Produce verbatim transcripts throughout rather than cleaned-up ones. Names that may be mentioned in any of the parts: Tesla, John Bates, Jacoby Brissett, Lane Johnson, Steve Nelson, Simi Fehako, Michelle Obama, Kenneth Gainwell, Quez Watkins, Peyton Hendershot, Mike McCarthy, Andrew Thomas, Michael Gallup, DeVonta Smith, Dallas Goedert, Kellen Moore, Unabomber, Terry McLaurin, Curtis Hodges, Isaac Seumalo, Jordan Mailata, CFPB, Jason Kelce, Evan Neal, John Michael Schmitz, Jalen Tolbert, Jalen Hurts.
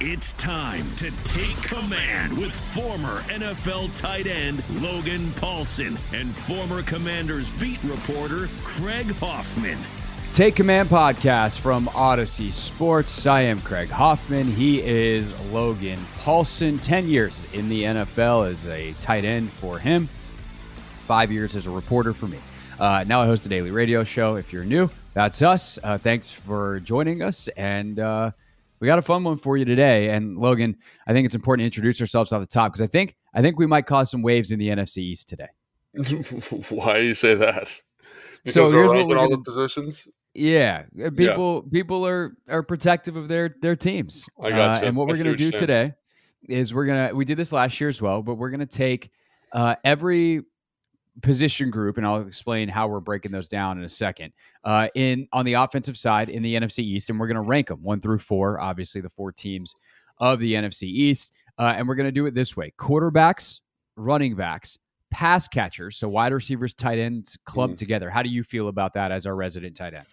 It's time to take command with former N F L tight end Logan Paulson and former Commanders beat reporter Craig Hoffman. Take Command podcast from Odyssey Sports. I am Craig Hoffman. He is Logan Paulson. Ten years in the N F L as a tight end for him. Five years as a reporter for me. Uh, now I host a daily radio show. If you're new, that's us. Uh, thanks for joining us. And, uh, we got a fun one for you today. And Logan, I think it's important to introduce ourselves off the top, because I think I think we might cause some waves in the N F C East today. Why do you say that? Because so here's what we're all gonna, the positions. Yeah, people yeah. people are are protective of their their teams. I got uh, And what I we're gonna do today is we're gonna we did this last year as well, but we're gonna take uh, every position group, and I'll explain how we're breaking those down in a second. Uh, in on the offensive side in the N F C East, and we're going to rank them one through four. Obviously, the four teams of the N F C East, uh, and we're going to do it this way: quarterbacks, running backs, pass catchers, so wide receivers, tight ends, clubbed mm. together. How do you feel about that as our resident tight end?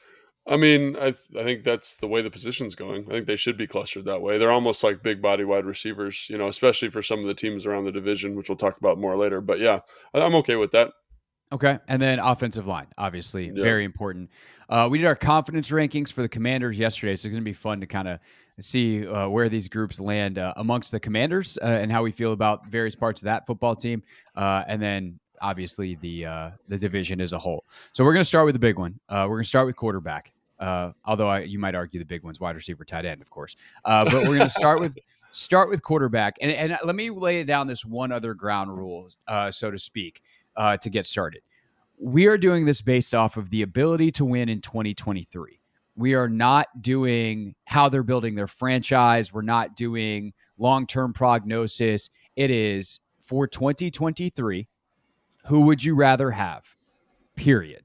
I mean, I I think that's the way the position's going. I think they should be clustered that way. They're almost like big body wide receivers, you know, especially for some of the teams around the division, which we'll talk about more later. But yeah, I'm okay with that. Okay. And then offensive line, obviously, yeah. very important. Uh, we did our confidence rankings for the Commanders yesterday, so it's going to be fun to kind of see uh, where these groups land uh, amongst the Commanders uh, and how we feel about various parts of that football team. Uh, and then obviously the uh, the division as a whole. So we're going to start with the big one. Uh, we're going to start with quarterback. Uh, although I, you might argue the big one's wide receiver, tight end, of course. Uh, but we're going to start with start with quarterback. And, and let me lay down this one other ground rule, uh, so to speak, uh, to get started. We are doing this based off of the ability to win in twenty twenty-three. We are not doing how they're building their franchise. We're not doing long-term prognosis. It is for twenty twenty-three, who would you rather have? Period.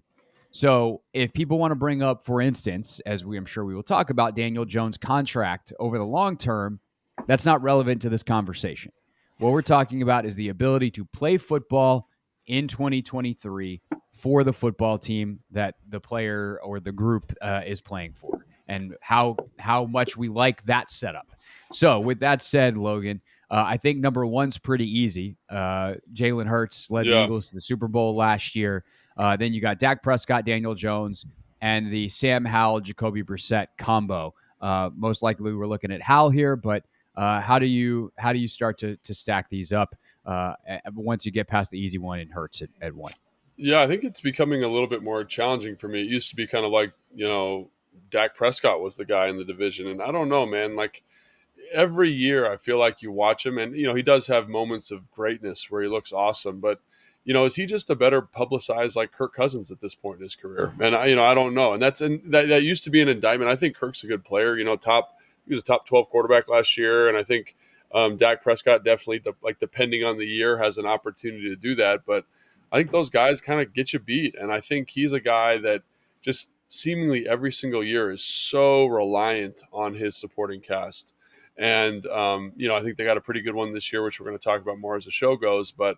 So if people want to bring up, for instance, as we I'm sure we will talk about, Daniel Jones' contract over the long term, that's not relevant to this conversation. What we're talking about is the ability to play football in twenty twenty-three for the football team that the player or the group uh, is playing for, and how how much we like that setup. So with that said, Logan, uh, I think number one's pretty easy. Uh, Jalen Hurts led yeah. the Eagles to the Super Bowl last year. Uh, then you got Dak Prescott, Daniel Jones, and the Sam Howell, Jacoby Brissett combo. Uh, most likely we're looking at Howell here, but uh, how do you how do you start to to stack these up uh, once you get past the easy one and Hurts at, at one? Yeah, I think it's becoming a little bit more challenging for me. It used to be kind of like, you know, Dak Prescott was the guy in the division, and I don't know, man, like every year I feel like you watch him, and, you know, he does have moments of greatness where he looks awesome, but you know, is he just a better publicized like Kirk Cousins at this point in his career? And I, you know, I don't know. And that's, and that, that used to be an indictment. I think Kirk's a good player, you know, top, he was a top twelve quarterback last year. And I think um, Dak Prescott definitely, the, like depending on the year, has an opportunity to do that. But I think those guys kind of get you beat. And I think he's a guy that just seemingly every single year is so reliant on his supporting cast. And, um, you know, I think they got a pretty good one this year, which we're going to talk about more as the show goes, but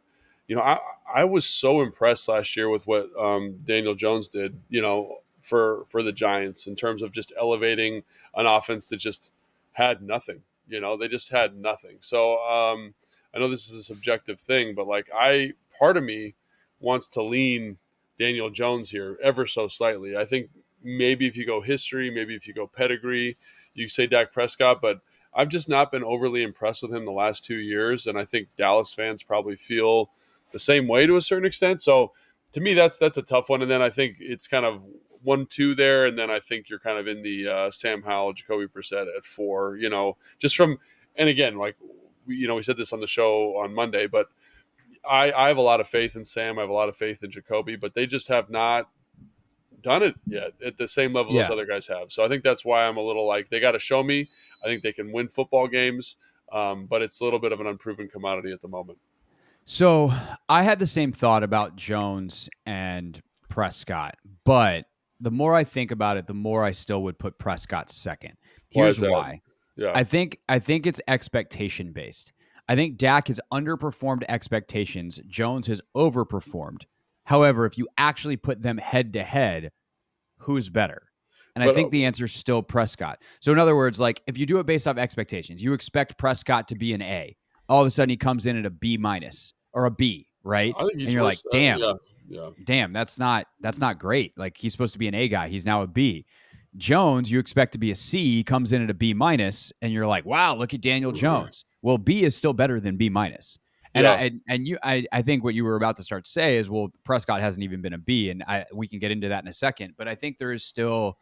you know, I, I was so impressed last year with what um, Daniel Jones did, you know, for for the Giants in terms of just elevating an offense that just had nothing. You know, they just had nothing. So um, I know this is a subjective thing, but like I part of me wants to lean Daniel Jones here ever so slightly. I think maybe if you go history, maybe if you go pedigree, you say Dak Prescott, but I've just not been overly impressed with him the last two years, and I think Dallas fans probably feel the same way to a certain extent. So to me, that's that's a tough one. And then I think it's kind of one two there, and then I think you're kind of in the uh, Sam Howell, Jacoby Brissett at four, you know, just from – and again, like, we, you know, we said this on the show on Monday, but I, I have a lot of faith in Sam. I have a lot of faith in Jacoby, but they just have not done it yet at the same level yeah. those other guys have. So I think that's why I'm a little like, they got to show me. I think they can win football games, um, but it's a little bit of an unproven commodity at the moment. So I had the same thought about Jones and Prescott, but the more I think about it, the more I still would put Prescott second. Here's why. why. Yeah. I think I think it's expectation based. I think Dak has underperformed expectations. Jones has overperformed. However, if you actually put them head to head, who's better? And but, I think the answer is still Prescott. So in other words, like if you do it based off expectations, you expect Prescott to be an A. All of a sudden he comes in at a B minus or a B, right? And you're like, to, damn, yeah, yeah. damn, that's not, that's not great. Like he's supposed to be an A guy. He's now a B. Jones, you expect to be a C, comes in at a B minus, and you're like, wow, look at Daniel Jones. Well, B is still better than B minus. And yeah. I, and, and you, I, I think what you were about to start to say is, well, Prescott hasn't even been a B, and I, we can get into that in a second, but I think there is still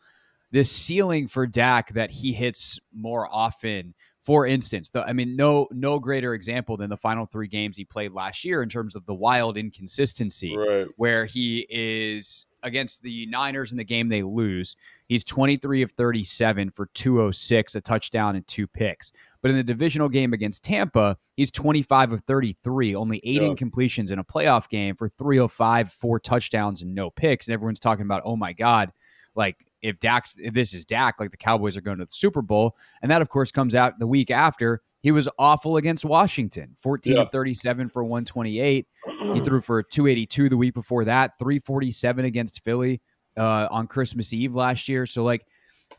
this ceiling for Dak that he hits more often. For instance, the, I mean, no no greater example than the final three games he played last year in terms of the wild inconsistency, right. where he is against the Niners in the game they lose. He's twenty-three of thirty-seven for two oh six, a touchdown and two picks. But in the divisional game against Tampa, he's twenty-five of thirty-three, only eight yeah. incompletions in a playoff game for three oh five, four touchdowns and no picks. And everyone's talking about, oh, my God, like, If Dak's, if this is Dak, like the Cowboys are going to the Super Bowl. And that, of course, comes out the week after. He was awful against Washington, fourteen yeah. of thirty-seven for one twenty-eight. He threw for two eighty-two the week before that, three forty-seven against Philly uh, on Christmas Eve last year. So, like,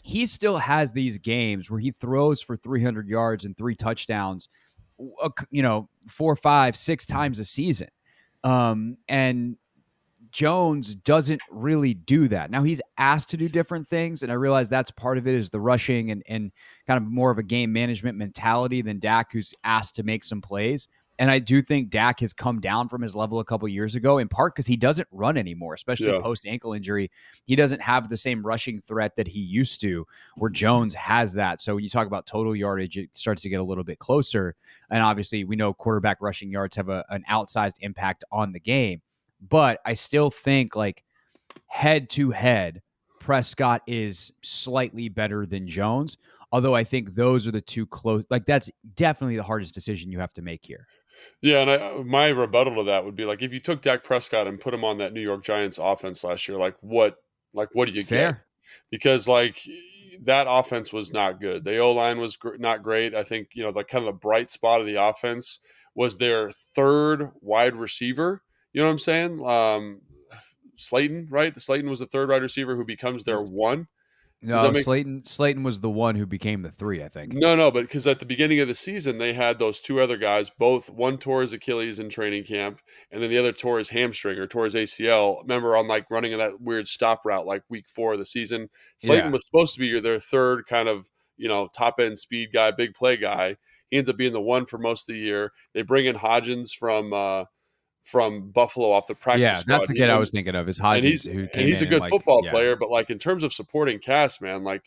he still has these games where he throws for three hundred yards and three touchdowns, you know, four, five, six times a season. Um, and Jones doesn't really do that. Now he's asked to do different things, and I realize that's part of it is the rushing and, and kind of more of a game management mentality than Dak, who's asked to make some plays. And I do think Dak has come down from his level a couple years ago, in part because he doesn't run anymore, especially yeah. post ankle injury. He doesn't have the same rushing threat that he used to, where Jones has that. So when you talk about total yardage, it starts to get a little bit closer. And obviously we know quarterback rushing yards have a, an outsized impact on the game. But I still think, like, head-to-head, Prescott is slightly better than Jones, although I think those are the two close. Like, that's definitely the hardest decision you have to make here. Yeah, and I, my rebuttal to that would be, like, if you took Dak Prescott and put him on that New York Giants offense last year, like, what like what do you Fair. Get? Because, like, that offense was not good. The O-line was gr- not great. I think, you know, the kind of the bright spot of the offense was their third wide receiver. You know what I'm saying? Um, Slayton, right? Slayton was the third wide receiver who becomes their one. No, make... Slayton Slayton was the one who became the three, I think. No, no, but because at the beginning of the season, they had those two other guys, both one tore his Achilles in training camp, and then the other tore his hamstring or tore his A C L. Remember, on like running that weird stop route, like week four of the season, Slayton yeah. was supposed to be their third kind of, you know, top end speed guy, big play guy. He ends up being the one for most of the year. They bring in Hodgins from, uh, from Buffalo off the practice yeah, squad. Yeah, that's the kid I was thinking of, is Hodgins, who came in. And he's a good football player, but like in terms of supporting cast, man, like,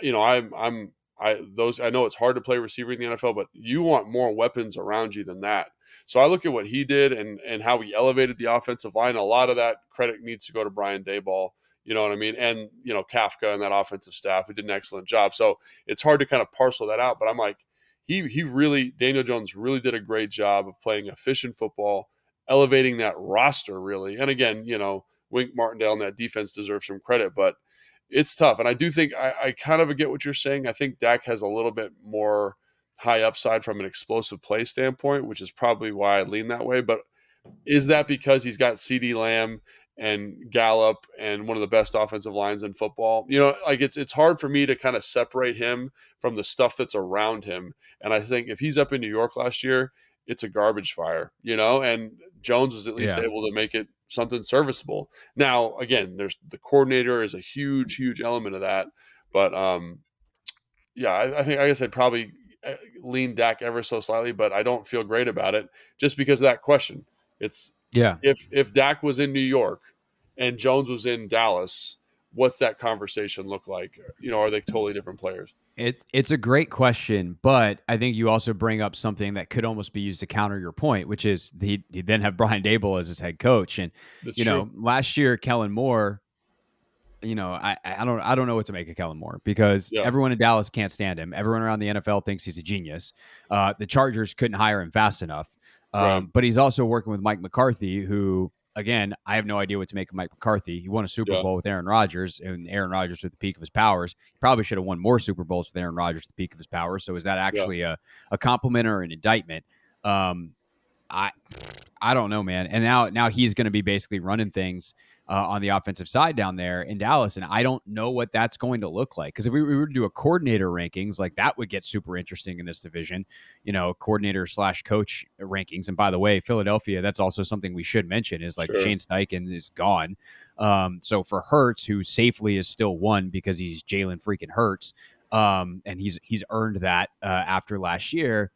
you know, I'm, I'm, I, those, I know it's hard to play receiver in the N F L, but you want more weapons around you than that. So I look at what he did and, and how he elevated the offensive line. A lot of that credit needs to go to Brian Daboll, you know what I mean? And, you know, Kafka and that offensive staff, who did an excellent job. So it's hard to kind of parcel that out, but I'm like, he, he really, Daniel Jones really did a great job of playing efficient football, elevating that roster, really. And again, you know, Wink Martindale and that defense deserves some credit, but it's tough. And I do think I, I kind of get what you're saying. I think Dak has a little bit more high upside from an explosive play standpoint, which is probably why I lean that way. But is that because he's got CeeDee Lamb and Gallup and one of the best offensive lines in football? You know, like it's it's hard for me to kind of separate him from the stuff that's around him. And I think if he's up in New York last year, it's a garbage fire, you know, and Jones was at least yeah. able to make it something serviceable. Now, again, there's the coordinator is a huge, huge element of that. But um, yeah, I, I think, I guess I'd probably lean Dak ever so slightly, but I don't feel great about it just because of that question. It's yeah. If if Dak was in New York and Jones was in Dallas, what's that conversation look like? You know, are they totally different players? It it's a great question, but I think you also bring up something that could almost be used to counter your point, which is he he then have Brian Daboll as his head coach, and That's you know true. last year Kellen Moore. You know, I I don't I don't know what to make of Kellen Moore because yeah. everyone in Dallas can't stand him. Everyone around the N F L thinks he's a genius. Uh, the Chargers couldn't hire him fast enough. Um, right. But he's also working with Mike McCarthy, who, again, I have no idea what to make of Mike McCarthy. He won a Super yeah. Bowl with Aaron Rodgers, and Aaron Rodgers with the peak of his powers. He probably should have won more Super Bowls with Aaron Rodgers at the peak of his powers. So is that actually yeah. a, a compliment or an indictment? Um, I I don't know, man. And now now he's going to be basically running things Uh, on the offensive side down there in Dallas. And I don't know what that's going to look like. Because if we, we were to do a coordinator rankings, like that would get super interesting in this division, you know, coordinator slash coach rankings. And by the way, Philadelphia, that's also something we should mention is like sure. Shane Steichen is gone. Um, so for Hurts, who safely is still one because he's Jalen freaking Hurts, um, and he's he's earned that uh, after last year,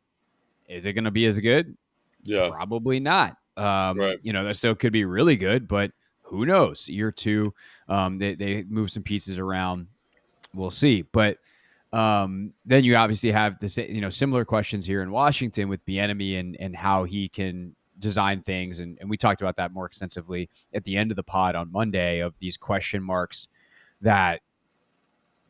is it going to be as good? Yeah, probably not. Um, right. You know, that still could be really good, but who knows? Year two, um, they, they move some pieces around. We'll see. But um, then you obviously have the you know similar questions here in Washington with Bieniemy and and how he can design things. And, and we talked about that more extensively at the end of the pod on Monday of these question marks that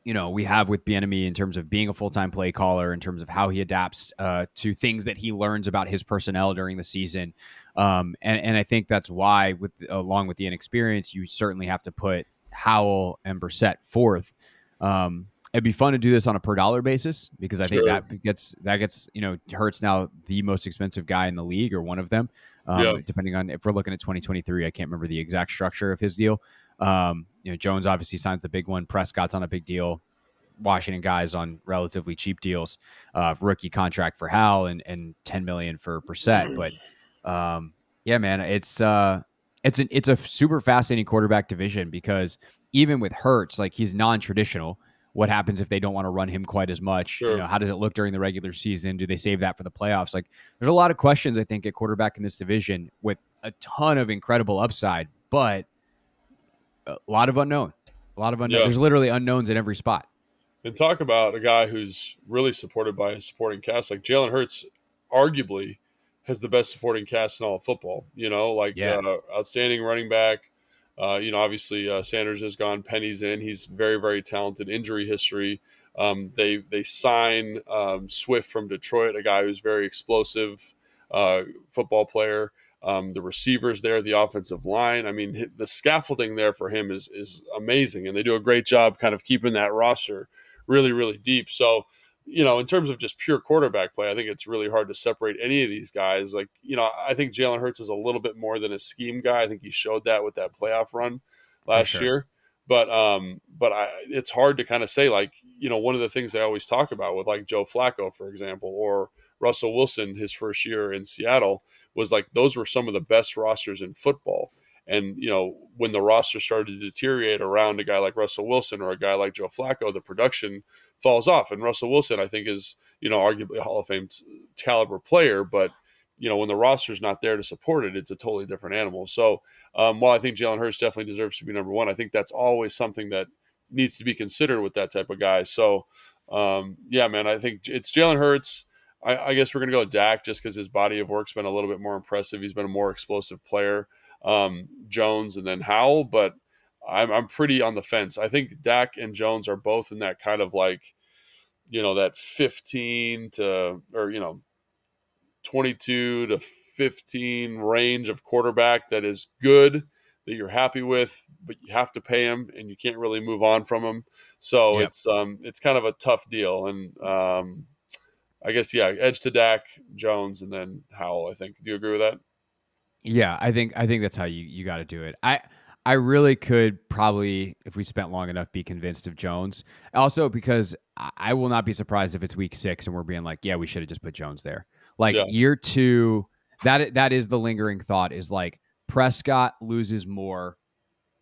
you know we have with Bieniemy in terms of being a full-time play caller, in terms of how he adapts uh, to things that he learns about his personnel during the season. Um, and, and I think that's why, with along with the inexperience, you certainly have to put Howell and Brissett forth. Um, it'd be fun to do this on a per dollar basis because I think sure. that gets that gets you know Hurts now the most expensive guy in the league or one of them, um, yeah. depending on if we're looking at twenty twenty-three. I can't remember the exact structure of his deal. Um, you know Jones obviously signs the big one. Prescott's on a big deal. Washington guys on relatively cheap deals. Uh, rookie contract for Howell and and ten million dollars for Brissett, but. Um, yeah, man, it's, uh, it's an, it's a super fascinating quarterback division because even with Hurts, like he's non-traditional. What happens if they don't want to run him quite as much? Sure. You know, how does it look during the regular season? Do they save that for the playoffs? Like there's a lot of questions I think at quarterback in this division with a ton of incredible upside, but a lot of unknown, a lot of unknown. Yeah. There's literally unknowns at every spot. And talk about a guy who's really supported by his supporting cast, like Jalen Hurts, arguably has the best supporting cast in all of football, you know, like yeah. uh, outstanding running back. Uh, you know, obviously uh, Sanders has gone, Penny's in. He's very, very talented. Injury history. Um, they they sign um, Swift from Detroit, a guy who's very explosive uh, football player. Um, the receivers there, the offensive line. I mean, the scaffolding there for him is is amazing, and they do a great job kind of keeping that roster really, really deep. So, you know, in terms of just pure quarterback play, I think it's really hard to separate any of these guys. Like, you know, I think Jalen Hurts is a little bit more than a scheme guy. I think he showed that with that playoff run last sure. year. But um, but I, it's hard to kind of say, like, you know, one of the things I always talk about with, like, Joe Flacco, for example, or Russell Wilson, his first year in Seattle, was, like, those were some of the best rosters in football. And, you know, when the roster started to deteriorate around a guy like Russell Wilson or a guy like Joe Flacco, the production falls off. And Russell Wilson, I think, is, you know, arguably a Hall of Fame caliber player. But, you know, when the roster's not there to support it, it's a totally different animal. So um, while I think Jalen Hurts definitely deserves to be number one, I think that's always something that needs to be considered with that type of guy. So, um, yeah, man, I think it's Jalen Hurts. I, I guess we're going to go with Dak just because his body of work's been a little bit more impressive. He's been a more explosive player. Um, Jones and then Howell, but I'm I'm pretty on the fence. I think Dak and Jones are both in that kind of like, you know, that fifteen to or you know, twenty-two to fifteen range of quarterback that is good, that you're happy with, but you have to pay him and you can't really move on from him. So yep. it's um it's kind of a tough deal, and um I guess yeah, edge to Dak, Jones, and then Howell. I think. Do you agree with that? Yeah, I think I think that's how you, you got to do it. I I really could probably, if we spent long enough, be convinced of Jones. Also, because I will not be surprised if it's week six and we're being like, yeah, we should have just put Jones there. Like yeah. year two, that that is the lingering thought is like Prescott loses more.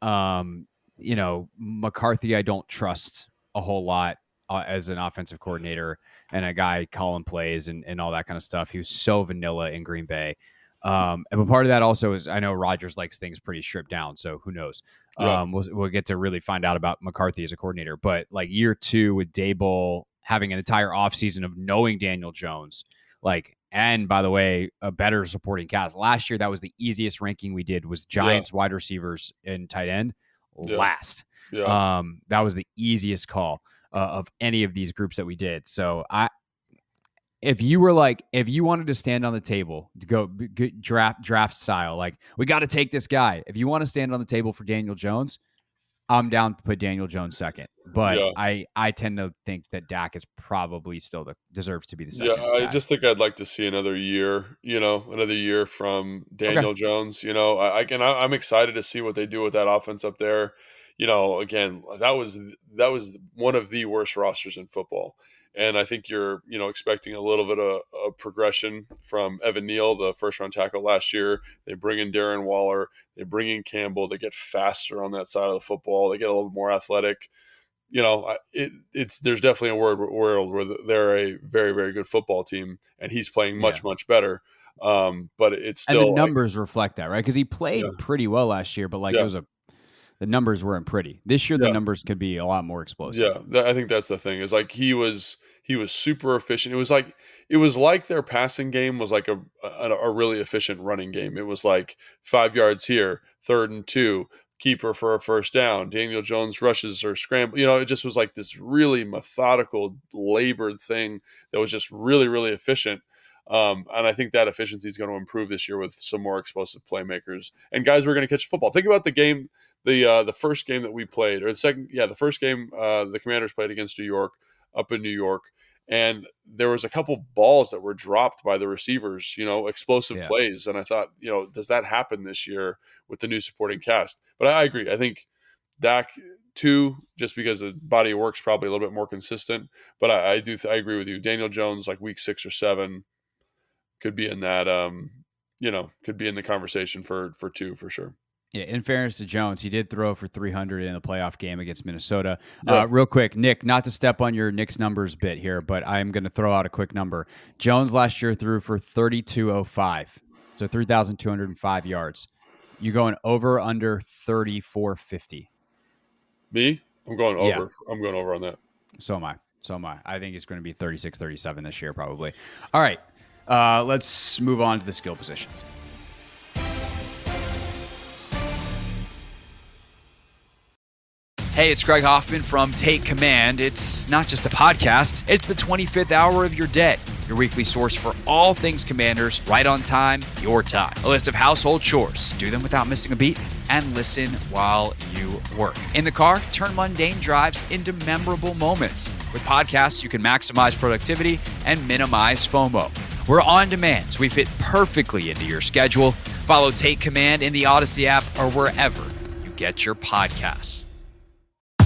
Um, you know, McCarthy, I don't trust a whole lot uh, as an offensive coordinator. and a guy calling plays and, and all that kind of stuff. He was so vanilla in Green Bay. Um, and but part of that also is I know Rodgers likes things pretty stripped down, so who knows? Yeah. Um, we'll, we'll get to really find out about McCarthy as a coordinator. But like year two with Daboll having an entire offseason of knowing Daniel Jones, like, and by the way, a better supporting cast. Last year, that was the easiest ranking we did was Giants yeah. wide receivers and tight end yeah. last. Yeah. Um, that was the easiest call uh, of any of these groups that we did. So I, if you were like, if you wanted to stand on the table to go g- draft draft style, like we got to take this guy. If you want to stand on the table for Daniel Jones, I'm down to put Daniel Jones second. But yeah. I, I tend to think that Dak is probably still the deserves to be the second. Yeah, I just think I'd like to see another year, you know, another year from Daniel okay. Jones. You know, I, I can, I, I'm excited to see what they do with that offense up there. You know, again, that was that was one of the worst rosters in football. And I think you're, you know, expecting a little bit of, of progression from Evan Neal, the first-round tackle last year. They bring in Darren Waller. They bring in Campbell. They get faster on that side of the football. They get a little bit more athletic. You know, it, it's there's definitely a world where they're a very, very good football team, and he's playing much, yeah. much better. Um, but it's still – and the numbers like, reflect that, right? Because he played yeah. pretty well last year, but, like, yeah. it was a – the numbers weren't pretty. This year, yeah. the numbers could be a lot more explosive. Yeah, th- I think that's the thing. Is like he was he was super efficient. It was like it was like their passing game was like a a, a really efficient running game. It was like five yards here, third and two, keeper for a first down. Daniel Jones rushes or scramble. You know, it just was like this really methodical, labored thing that was just really, really efficient. Um, and I think that efficiency is going to improve this year with some more explosive playmakers and guys who are going to catch football. Think about the game, the uh, the first game that we played, or the second, yeah, the first game uh, the Commanders played against New York, up in New York, and there was a couple balls that were dropped by the receivers, you know, explosive yeah. plays. And I thought, you know, does that happen this year with the new supporting cast? But I agree. I think Dak too, just because the body of work's probably a little bit more consistent. But I, I do, th- I agree with you. Daniel Jones, like week six or seven. Could be in that, um, you know, could be in the conversation for for two for sure. Yeah, in fairness to Jones, he did throw for three hundred in the playoff game against Minnesota. Yeah. Uh, real quick, Nick, not to step on your Nick's numbers bit here, but I'm going to throw out a quick number. Jones last year threw for thirty-two oh five, so three thousand two hundred five yards. You going over under thirty-four fifty? Me? I'm going over. Yeah. I'm going over on that. So am I. So am I. I think it's going to be thirty-six thirty-seven this year probably. All right. Uh, let's move on to the skill positions. Hey, it's Greg Hoffman from Take Command. It's not just a podcast. It's the twenty-fifth hour of your day, your weekly source for all things Commanders, right on time, your time. A list of household chores. Do them without missing a beat and listen while you work. In the car, turn mundane drives into memorable moments. With podcasts, you can maximize productivity and minimize FOMO. We're on demand, so we fit perfectly into your schedule. Follow Take Command in the Odyssey app or wherever you get your podcasts.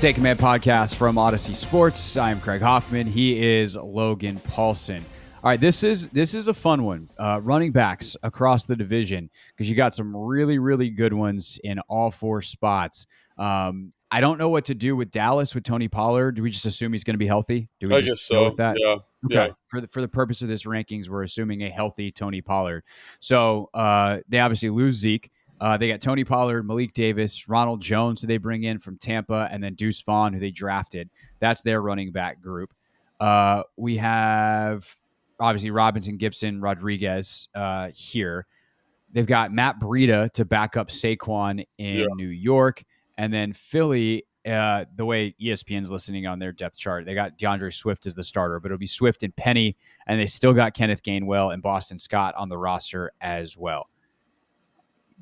Take Command podcast from Odyssey Sports. I am Craig Hoffman. He is Logan Paulson. All right, this is this is a fun one. Uh, running backs across the division, because you got some really, really good ones in all four spots. Um, I don't know what to do with Dallas with Tony Pollard. Do we just assume he's going to be healthy? Do we I just guess so. Go with that? Yeah. Okay. Yeah. For the for the purpose of this rankings, we're assuming a healthy Tony Pollard. So uh, they obviously lose Zeke. Uh, they got Tony Pollard, Malik Davis, Ronald Jones, who they bring in from Tampa, and then Deuce Vaughn, who they drafted. That's their running back group. Uh, we have, obviously, Robinson, Gibson, Rodriguez uh, here. They've got Matt Breida to back up Saquon in yeah. New York. And then Philly, uh, the way E S P N's listening on their depth chart, they got DeAndre Swift as the starter, but it'll be Swift and Penny, and they still got Kenneth Gainwell and Boston Scott on the roster as well.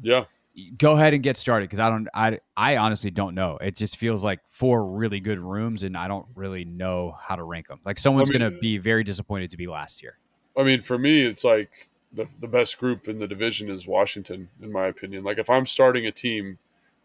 Yeah. Go ahead and get started, because I don't I I honestly don't know. It just feels like four really good rooms, and I don't really know how to rank them. Like, someone's I mean, going to be very disappointed to be last here. I mean, for me, it's like the the best group in the division is Washington, in my opinion. Like, if I'm starting a team,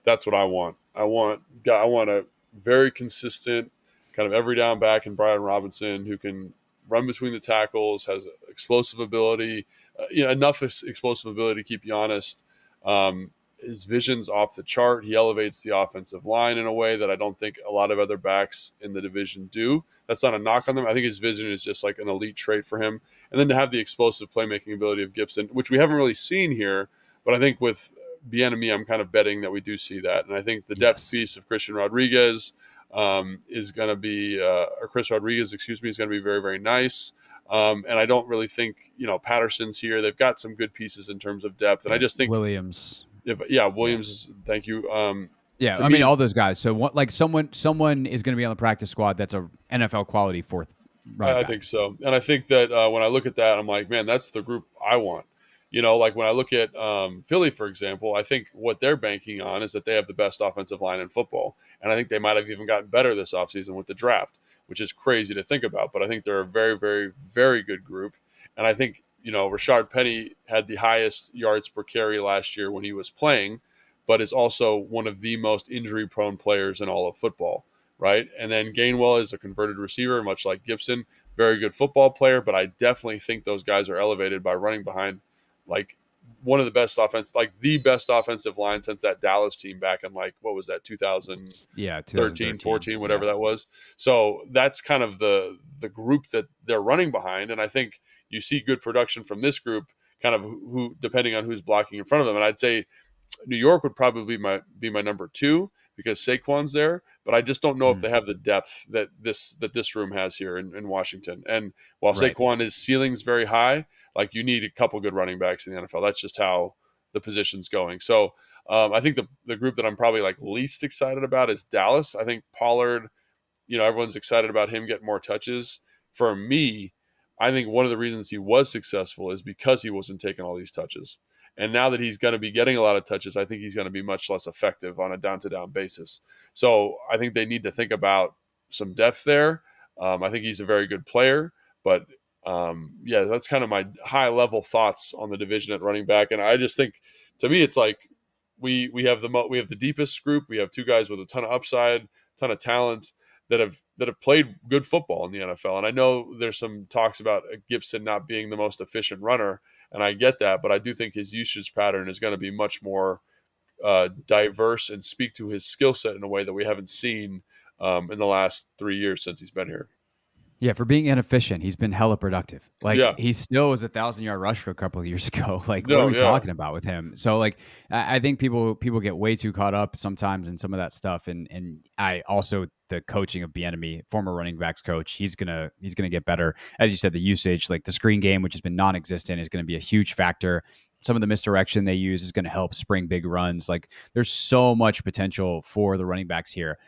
that's what I want. I want I want a very consistent kind of every down back in Bryan Robinson, who can run between the tackles, has explosive ability, uh, you know, enough explosive ability to keep you honest. Um, his vision's off the chart. He elevates the offensive line in a way that I don't think a lot of other backs in the division do. That's not a knock on them. I think his vision is just like an elite trait for him. And then to have the explosive playmaking ability of Gibson, which we haven't really seen here, but I think with Bieniemy, I'm kind of betting that we do see that. And I think the depth yes. piece of Christian Rodriguez um, is going to be, uh, or Chris Rodriguez, excuse me, is going to be very, very nice. Um, and I don't really think, you know, Patterson's here. They've got some good pieces in terms of depth. And I just think Williams. If, yeah, Williams. Thank you. Um, yeah, I me, mean, all those guys. So, what, like, someone someone is going to be on the practice squad that's a N F L quality fourth running back. I think so. And I think that uh, when I look at that, I'm like, man, that's the group I want. You know, like when I look at um, Philly, for example, I think what they're banking on is that they have the best offensive line in football. And I think they might have even gotten better this offseason with the draft, which is crazy to think about. But I think they're a very, very, very good group. And I think, you know, Rashaad Penny had the highest yards per carry last year when he was playing, but is also one of the most injury-prone players in all of football, right? And then Gainwell is a converted receiver, much like Gibson. Very good football player, but I definitely think those guys are elevated by running behind like one of the best offense, like the best offensive line since that Dallas team back in like, what was that? two thousand thirteen, yeah, two thousand thirteen fourteen, whatever yeah. that was. So that's kind of the, the group that they're running behind. And I think you see good production from this group kind of who, depending on who's blocking in front of them. And I'd say New York would probably be my, be my number two because Saquon's there, but I just don't know mm-hmm. if they have the depth that this, that this room has here in, in Washington. And while right. Saquon's ceiling's very high, like you need a couple good running backs in the N F L. That's just how the position's going. So um, I think the, the group that I'm probably like least excited about is Dallas. I think Pollard, you know, everyone's excited about him getting more touches. For me, I think one of the reasons he was successful is because he wasn't taking all these touches. And now that he's going to be getting a lot of touches, I think he's going to be much less effective on a down-to-down basis. So I think they need to think about some depth there. Um, I think he's a very good player. But, um, yeah, that's kind of my high-level thoughts on the division at running back. And I just think, to me, it's like we we have the mo- we have the deepest group. We have two guys with a ton of upside, ton of talent that have that have played good football in the N F L. And I know there's some talks about Gibson not being the most efficient runner, and I get that, but I do think his usage pattern is going to be much more uh, diverse and speak to his skill set in a way that we haven't seen um, in the last three years since he's been here. Yeah, for being inefficient, he's been hella productive. Like, yeah. he still was a thousand-yard rusher a couple of years ago. Like, no, what are we yeah. talking about with him? So, like, I think people people get way too caught up sometimes in some of that stuff. And and I also, the coaching of Bieniemy, former running backs coach, he's gonna he's gonna get better. As you said, the usage, like the screen game, which has been non-existent, is going to be a huge factor. Some of the misdirection they use is going to help spring big runs. Like, there's so much potential for the running backs here.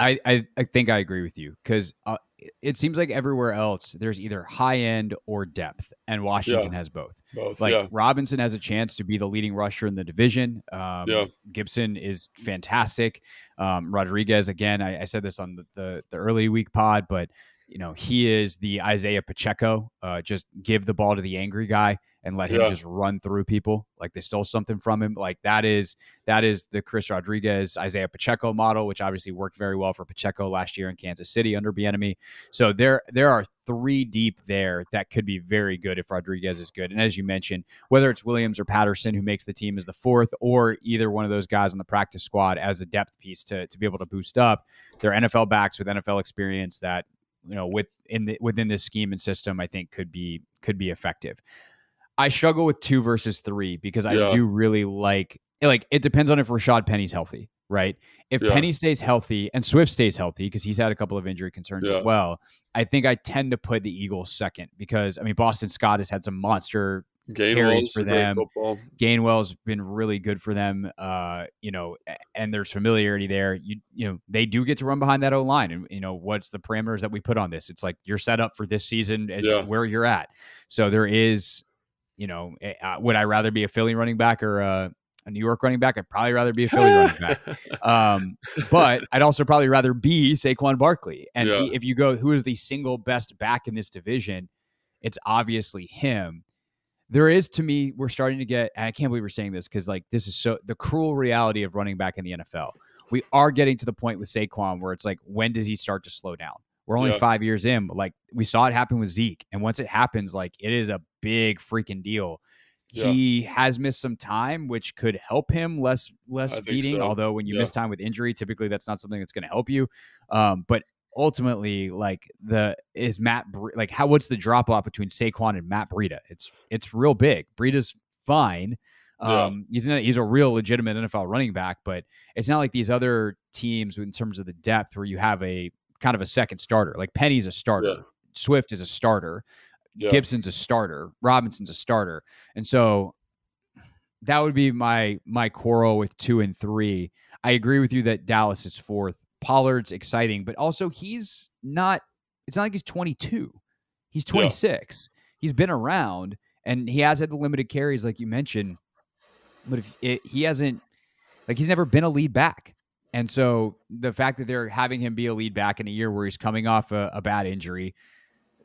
I, I, I think I agree with you because uh, it seems like everywhere else there's either high end or depth, and Washington yeah, has both. both like yeah. Robinson has a chance to be the leading rusher in the division. Um, yeah. Gibson is fantastic. Um, Rodriguez, again, I, I said this on the, the, the early week pod, but you know he is the Isaiah Pacheco. Uh, just give the ball to the angry guy and let him yeah. just run through people like they stole something from him. Like that is that is the Chris Rodriguez, Isaiah Pacheco model, which obviously worked very well for Pacheco last year in Kansas City under Bieniemy. So there there are three deep there that could be very good if Rodriguez is good. And as you mentioned, whether it's Williams or Patterson who makes the team as the fourth, or either one of those guys on the practice squad as a depth piece to to be able to boost up, they're N F L backs with N F L experience that you know within the, within this scheme and system I think could be could be effective. I struggle with two versus three because I yeah. do really like, it, like it depends on if Rashaad Penny's healthy, right? If yeah. Penny stays healthy and Swift stays healthy, because he's had a couple of injury concerns yeah. as well, I think I tend to put the Eagles second because, I mean, Boston Scott has had some monster Gainwell's carries for them. Gainwell's been really good for them, uh, you know, and there's familiarity there. You you know, they do get to run behind that O-line. And, you know, what's the parameters that we put on this? It's like you're set up for this season and yeah. where you're at. So there is, you know, uh, would I rather be a Philly running back or a, a New York running back? I'd probably rather be a Philly running back. Um, but I'd also probably rather be Saquon Barkley. And yeah. he, if you go, who is the single best back in this division? It's obviously him. There is, to me, we're starting to get, and I can't believe we're saying this because, like, this is so the cruel reality of running back in the N F L. We are getting to the point with Saquon where it's like, when does he start to slow down? We're only yeah. five years in, but, like, we saw it happen with Zeke. And once it happens, like, it is a big freaking deal. Yeah. He has missed some time, which could help him less, less beating. So. Although when you yeah. miss time with injury, typically that's not something that's going to help you. Um, but ultimately, like the is Matt like how what's the drop off between Saquon and Matt Breida? It's it's real big. Breida's fine. Um, yeah. He's not, he's a real legitimate N F L running back, but it's not like these other teams in terms of the depth where you have a kind of a second starter. Like Penny's a starter, yeah. Swift is a starter, yeah. Gibson's a starter, Robinson's a starter, and so that would be my my quarrel with two and three. I agree with you that Dallas is fourth. Pollard's exciting, but also he's not, it's not like he's twenty-two. He's twenty-six. Yeah. He's been around and he has had the limited carries, like you mentioned, but if it, he hasn't, like he's never been a lead back. And so the fact that they're having him be a lead back in a year where he's coming off a, a bad injury,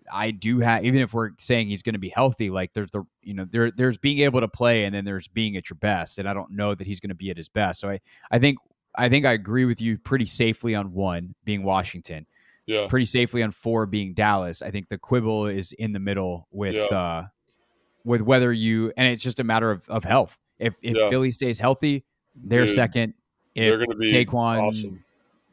I do have, even if we're saying he's going to be healthy, like there's the, you know, there, there's being able to play and then there's being at your best. And I don't know that he's going to be at his best. So I, I think I think I agree with you pretty safely on one being Washington, yeah. pretty safely on four being Dallas. I think the quibble is in the middle with yeah. uh, with whether you, and it's just a matter of, of health. If if yeah. Philly stays healthy, they're Dude, second. If they're Saquon, awesome.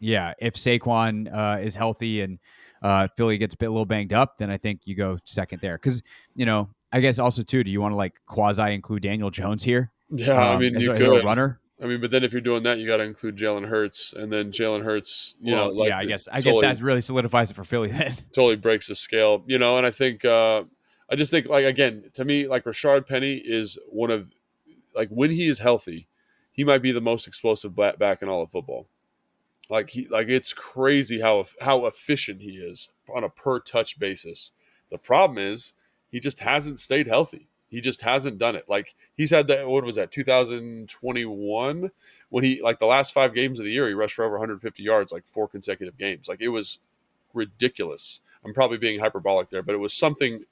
yeah, if Saquon uh, is healthy and uh, Philly gets a, bit, a little banged up, then I think you go second there. Because you know, I guess also too, do you want to like quasi include Daniel Jones here? Yeah, um, I mean, as, you as could. A runner. I mean, but then if you're doing that, you got to include Jalen Hurts, and then Jalen Hurts, you well, know, like yeah, I guess, I totally, guess that really solidifies it for Philly. Then totally breaks the scale, you know. And I think, uh, I just think, like again, to me, like Rashaad Penny is one of, like when he is healthy, he might be the most explosive back, back in all of football. Like he, like it's crazy how how efficient he is on a per touch basis. The problem is he just hasn't stayed healthy. He just hasn't done it. Like he's had that, what was that, two thousand twenty-one when he, like the last five games of the year, he rushed for over one hundred fifty yards, like four consecutive games. Like it was ridiculous. I'm probably being hyperbolic there, but it was something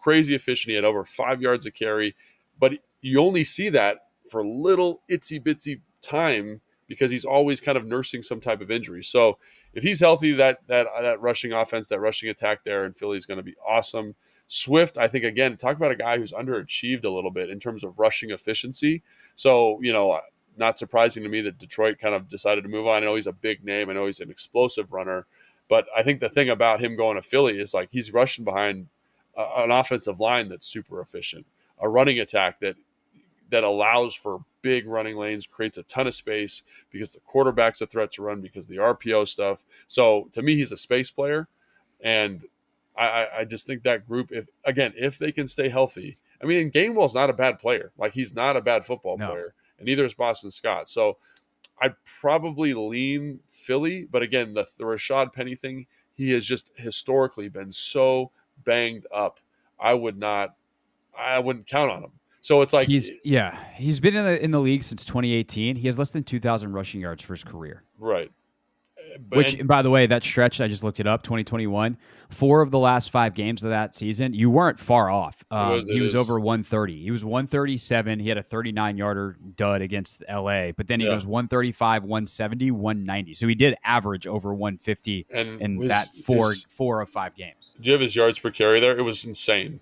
crazy efficient. He had over five yards of carry, but you only see that for little itsy bitsy time because he's always kind of nursing some type of injury. So if he's healthy, that, that, that rushing offense, that rushing attack there in Philly is going to be awesome. Swift, I think, again, talk about a guy who's underachieved a little bit in terms of rushing efficiency. So, you know, not surprising to me that Detroit kind of decided to move on. I know he's a big name. I know he's an explosive runner. But I think the thing about him going to Philly is, like, he's rushing behind a, an offensive line that's super efficient, a running attack that that allows for big running lanes, creates a ton of space because the quarterback's a threat to run because of the R P O stuff. So, to me, he's a space player. And I, I just think that group, if again, if they can stay healthy, I mean, and Gainwell's not a bad player. Like he's not a bad football no. player, and neither is Boston Scott. So I'd probably lean Philly, but again, the, the Rashaad Penny thing, he has just historically been so banged up. I would not, I wouldn't count on him. So it's like he's yeah, he's been in the in the league since twenty eighteen. He has less than two thousand rushing yards for his career. Right. But, Which, and by the way, that stretch, I just looked it up, twenty twenty-one, four of the last five games of that season, you weren't far off. Um, it was, it he was is. over one thirty. He was one thirty-seven. He had a thirty-nine-yarder dud against L A, but then he yeah. goes one thirty-five, one seventy, one ninety. So he did average over one fifty and in was, that four his, four of five games. Do you have his yards per carry there? It was insane.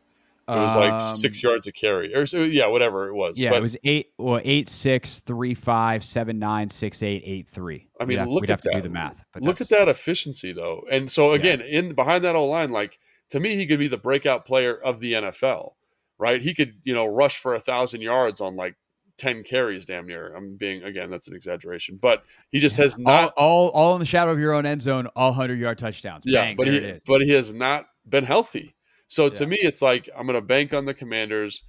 It was like um, six yards a carry, or so, yeah, whatever it was. Yeah, but, it was eight, well, eight, six, three, five, seven, nine, six, eight, eight, three. I mean, we'd have, look we'd at have that. to do the math. But look at that efficiency, though. And so again, yeah. in behind that O line, like to me, he could be the breakout player of the N F L, right? He could, you know, rush for a thousand yards on like ten carries damn near. I'm being, again, that's an exaggeration, but he just yeah, has not all, all all in the shadow of your own end zone, all hundred yard touchdowns. Yeah, Bang, but he it is. but he has not been healthy. So yeah. to me, it's like I'm going to bank on the Commanders.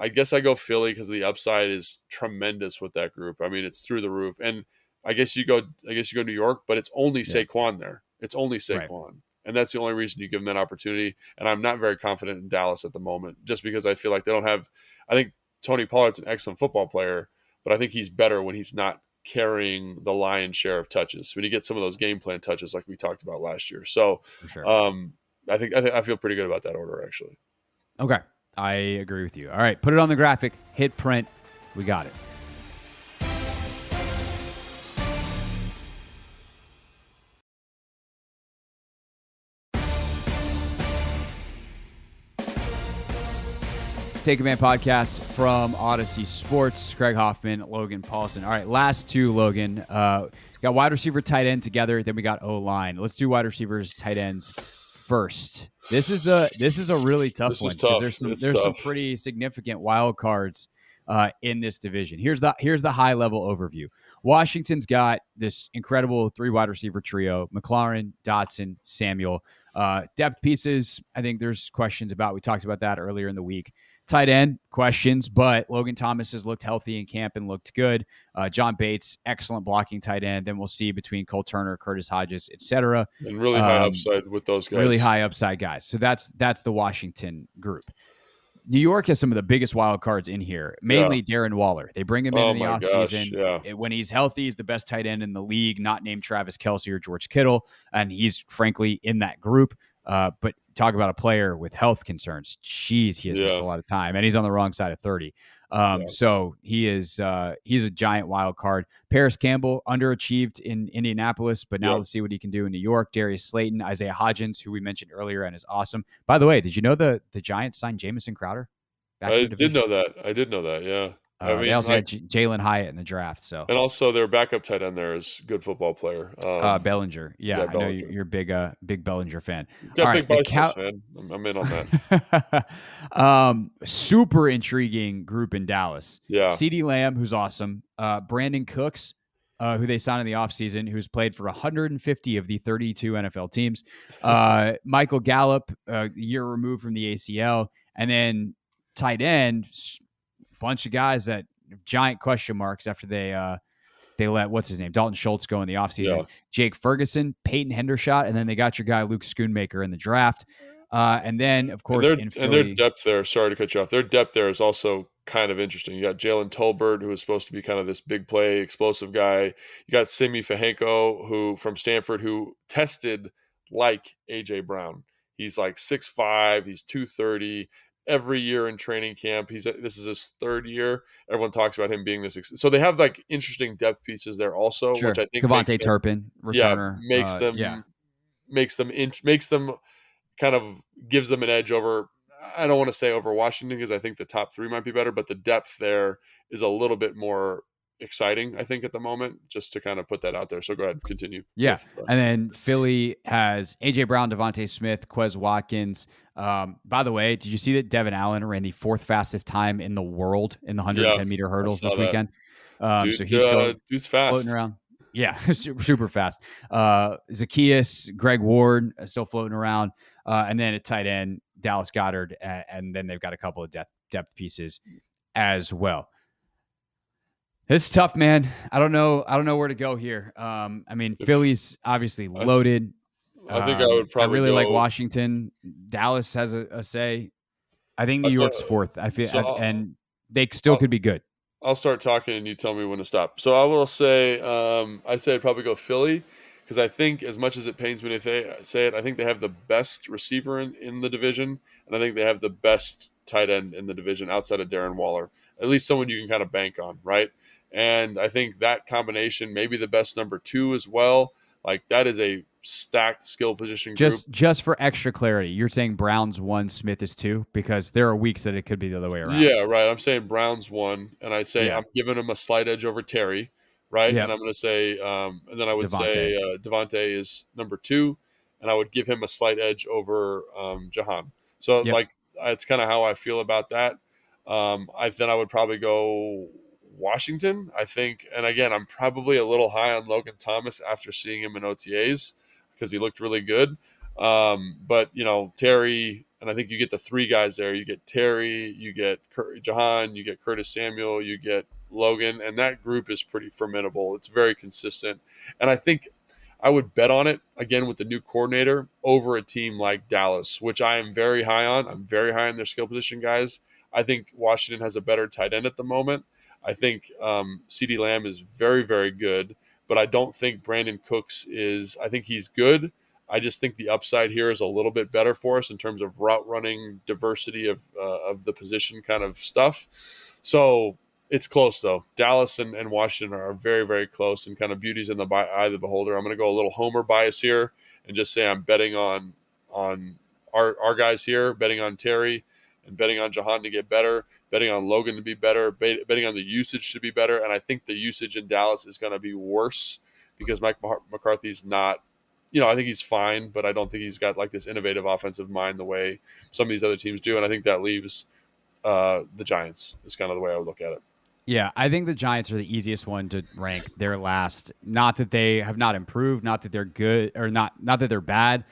I guess I go Philly because the upside is tremendous with that group. I mean, it's through the roof. And I guess you go, I guess you go New York, but it's only yeah. Saquon there. It's only Saquon. Right. And that's the only reason you give them that opportunity. And I'm not very confident in Dallas at the moment, just because I feel like they don't have, I think Tony Pollard's an excellent football player, but I think he's better when he's not carrying the lion's share of touches, when he gets some of those game plan touches like we talked about last year. So sure. um, I think I, th- I feel pretty good about that order, actually. Okay. I agree with you. All right. Put it on the graphic. Hit print. We got it. Take a Man podcast from Odyssey Sports. Craig Hoffman, Logan Paulson. All right, last two, Logan. Uh, got wide receiver, tight end together. Then we got O-line. Let's do wide receivers, tight ends first. This is a this is a really tough this one. Tough. There's some it's there's tough. some pretty significant wild cards uh, in this division. Here's the here's the high level overview. Washington's got this incredible three wide receiver trio: McLaurin, Dotson, Samuel. Uh, depth pieces, I think there's questions about. We talked about that earlier in the week. Tight end questions, but Logan Thomas has looked healthy in camp and looked good. Uh, John Bates, excellent blocking tight end. Then we'll see between Cole Turner, Curtis Hodges, et cetera. And really um, high upside with those guys. Really high upside guys. So that's that's the Washington group. New York has some of the biggest wild cards in here, mainly yeah. Darren Waller. They bring him in oh in the offseason. Gosh, yeah. When he's healthy, he's the best tight end in the league, not named Travis Kelce or George Kittle. And he's, frankly, in that group. Uh, but talk about a player with health concerns. Jeez, he has yeah. missed a lot of time, and he's on the wrong side of thirty. Um, yeah. So he is uh, he's a giant wild card. Paris Campbell, underachieved in Indianapolis, but now yeah. let's see what he can do in New York. Darius Slayton, Isaiah Hodgins, who we mentioned earlier and is awesome. By the way, did you know the, the Giants signed Jamison Crowder? Back I did know that. I did know that, yeah. Uh, I mean, they also I, had J- Jalen Hyatt in the draft. So and also their backup tight end there is a good football player. Um, uh, Bellinger. Yeah, yeah Bellinger. I know you're a big, uh, big Bellinger fan. Got All big right, biceps, cow- man. I'm, I'm in on that. um, super intriguing group in Dallas. Yeah. CeeDee Lamb, who's awesome. Uh, Brandon Cooks, uh, who they signed in the offseason, who's played for one hundred fifty of the thirty-two N F L teams. Uh, Michael Gallup, a uh, year removed from the A C L. And then tight end... bunch of guys that giant question marks after they uh, they let, what's his name, Dalton Schultz go in the offseason. Yeah. Jake Ferguson, Peyton Hendershot, and then they got your guy Luke Schoonmaker in the draft. Uh, and then, of course, and, Philly, and their depth there, sorry to cut you off, their depth there is also kind of interesting. You got Jalen Tolbert, who is supposed to be kind of this big play, explosive guy. You got Simi Fehako, who from Stanford, who tested like A J. Brown. He's like six five, he's two thirty. Every year in training camp, he's this is his third year. Everyone talks about him being this. So they have like interesting depth pieces there also, sure. which I think DeVonta Turpin, returner, yeah, makes uh, them, yeah. makes them, in, makes them, kind of gives them an edge over. I don't want to say over Washington because I think the top three might be better, but the depth there is a little bit more exciting, I think, at the moment, just to kind of put that out there. So go ahead and continue. Yeah, with, uh, and then Philly has A J. Brown, DeVonta Smith, Quez Watkins. Um, by the way, did you see that Devin Allen ran the fourth fastest time in the world in the one hundred ten meter yeah, hurdles this weekend? Um, Dude, so he's still uh, dude's fast. Floating around. Yeah, super fast. Uh, Zacchaeus, Greg Ward uh, still floating around. Uh, and then at tight end, Dallas Goedert. Uh, and then they've got a couple of depth, depth pieces as well. It's tough, man. I don't know. I don't know where to go here. Um, I mean, if, Philly's obviously loaded. I think um, I would probably. I really go, like Washington. Dallas has a, a say. I think New I York's start, fourth. I feel, so I, and they still I'll, could be good. I'll start talking, and you tell me when to stop. So I will say, um, I say I'd probably go Philly because I think, as much as it pains me to say, say it, I think they have the best receiver in, in the division, and I think they have the best tight end in the division outside of Darren Waller. At least someone you can kind of bank on, right? And I think that combination, maybe the best number two as well. Like, that is a stacked skill position group. Just, just for extra clarity, you're saying Brown's one, Smith is two, because there are weeks that it could be the other way around. Yeah, right. I'm saying Brown's one, and I say yeah. I'm giving him a slight edge over Terry, right? Yeah. And I'm going to say, um, and then I would DeVonta. say uh, DeVonta is number two, and I would give him a slight edge over um, Jahan. So, yep. like, it's kind of how I feel about that. Um, I then I would probably go Washington, I think. And again, I'm probably a little high on Logan Thomas after seeing him in O T As because he looked really good. Um, but, you know, Terry, and I think you get the three guys there. You get Terry, you get Cur- Jahan, you get Curtis Samuel, you get Logan, and that group is pretty formidable. It's very consistent. And I think I would bet on it, again, with the new coordinator, over a team like Dallas, which I am very high on. I'm very high on their skill position guys. I think Washington has a better tight end at the moment. I think um, CeeDee Lamb is very, very good, but I don't think Brandon Cooks is – I think he's good. I just think the upside here is a little bit better for us in terms of route running, diversity of uh, of the position kind of stuff. So it's close, though. Dallas and, and Washington are very, very close, and kind of beauties in the eye of the beholder. I'm going to go a little homer bias here and just say I'm betting on on our, our guys here, betting on Terry, and betting on Jahan to get better, betting on Logan to be better, bet, betting on the usage to be better. And I think the usage in Dallas is going to be worse because Mike McCarthy's not, you know, I think he's fine, but I don't think he's got like this innovative offensive mind the way some of these other teams do. And I think that leaves uh, the Giants is kind of the way I would look at it. Yeah, I think the Giants are the easiest one to rank. They're last. Not that they have not improved, not that they're good, or not, not that they're bad,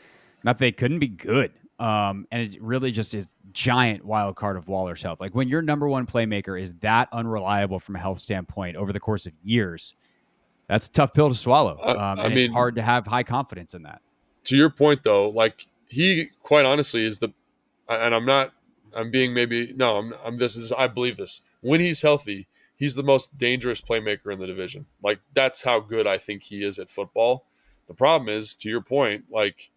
not that they couldn't be good. Um, and it really just is giant wild card of Waller's health. Like when your number one playmaker is that unreliable from a health standpoint over the course of years, that's a tough pill to swallow. Um, I, I and mean, it's hard to have high confidence in that. To your point though, like he quite honestly is the, and I'm not, I'm being maybe, no, I'm, I'm, this is, I believe this. When he's healthy, he's the most dangerous playmaker in the division. Like that's how good I think he is at football. The problem is, to your point, like,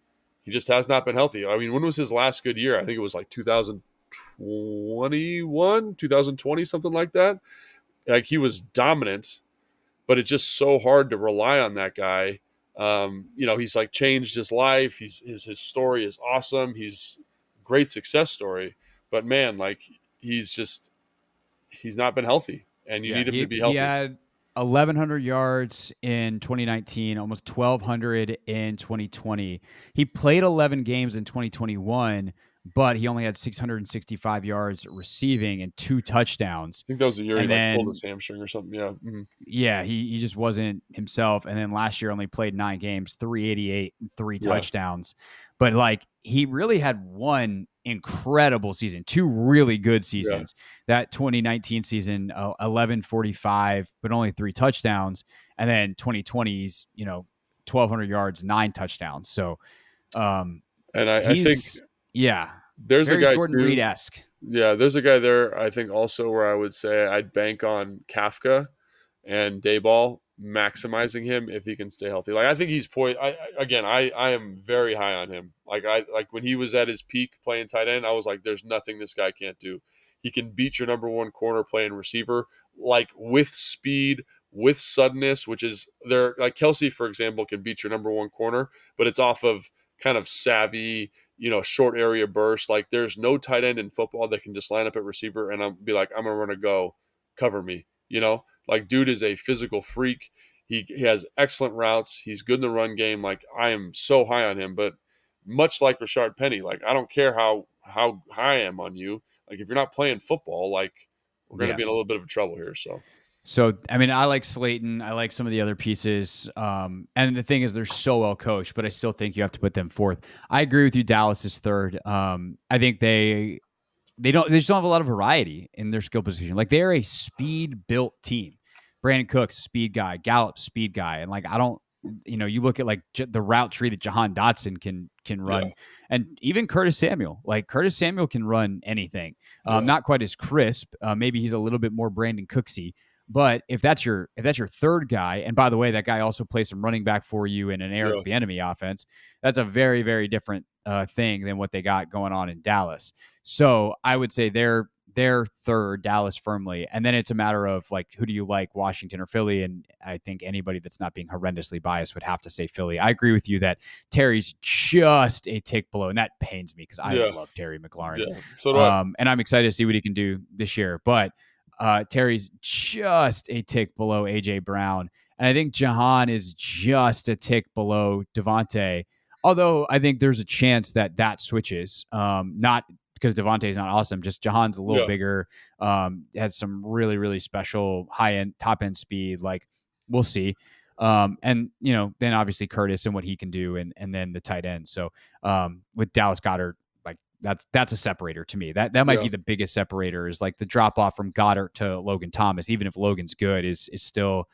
he just has not been healthy. I mean, when was his last good year? I think it was like two thousand twenty-one, two thousand twenty, something like that. Like he was dominant, but it's just so hard to rely on that guy. Um, you know, he's like changed his life. He's his his story is awesome. He's a great success story, but man, like he's just he's not been healthy, and you yeah, need him he, to be healthy. He had eleven hundred yards in twenty nineteen, almost twelve hundred in twenty twenty. He played eleven games in twenty twenty-one, but he only had six hundred sixty-five yards receiving and two touchdowns. I think that was the year and he then, like pulled his hamstring or something. Yeah, mm-hmm. yeah, he he just wasn't himself. And then last year only played nine games, three eighty-eight, and three yeah. touchdowns. But like he really had one incredible season, two really good seasons. Yeah. That twenty nineteen season, uh, eleven forty-five, but only three touchdowns, and then twenty twenty's, you know, twelve hundred yards, nine touchdowns. So, um, and I, I think, yeah, there's a guy Jordan Reed-esque. Yeah, there's a guy there. I think also where I would say I'd bank on Kafka and Daboll maximizing him if he can stay healthy. Like I think he's poised. I again, I I am very high on him. Like I like when he was at his peak playing tight end, I was like, there's nothing this guy can't do. He can beat your number one corner playing receiver, like with speed, with suddenness, which is there. Like Kelce, for example, can beat your number one corner, but it's off of kind of savvy, you know, short area burst. Like there's no tight end in football that can just line up at receiver and I'll be like, I'm gonna run a go, cover me, you know. Like, dude is a physical freak. He he has excellent routes. He's good in the run game. Like, I am so high on him. But much like Rashaad Penny, like, I don't care how how high I am on you. Like, if you're not playing football, like, we're going to yeah. be in a little bit of trouble here. So, so I mean, I like Slayton. I like some of the other pieces. Um, and the thing is, they're so well coached, but I still think you have to put them fourth. I agree with you. Dallas is third. Um, I think they... They don't. They just don't have a lot of variety in their skill position. Like they're a speed-built team. Brandon Cooks, speed guy. Gallup, speed guy. And like I don't, you know, you look at like j- the route tree that Jahan Dotson can can run, yeah. and even Curtis Samuel. Like Curtis Samuel can run anything. Um, yeah. Not quite as crisp. Uh, maybe he's a little bit more Brandon Cooksy. But if that's your if that's your third guy, and by the way, that guy also plays some running back for you in an Eric Bieniemy yeah. offense. That's a very very different uh, thing than what they got going on in Dallas. So I would say they're they're third, Dallas firmly, and then it's a matter of like who do you like, Washington or Philly? And I think anybody that's not being horrendously biased would have to say Philly. I agree with you that Terry's just a tick below, and that pains me because I yeah. love Terry McLaurin. Yeah. So do I. Um, and I'm excited to see what he can do this year, but. Uh, Terry's just a tick below A J. Brown. And I think Jahan is just a tick below DeVonta. Although I think there's a chance that that switches. Um, not because Devontae's not awesome. Just Jahan's a little yeah. bigger, um, has some really, really special high end, top end speed. Like, we'll see. Um, and, you know, then obviously Curtis and what he can do, and and then the tight end. So um, with Dallas Goedert, like that's that's a separator to me. That that might yeah. be the biggest separator, is like the drop off from Goddard to Logan Thomas, even if Logan's good, is is still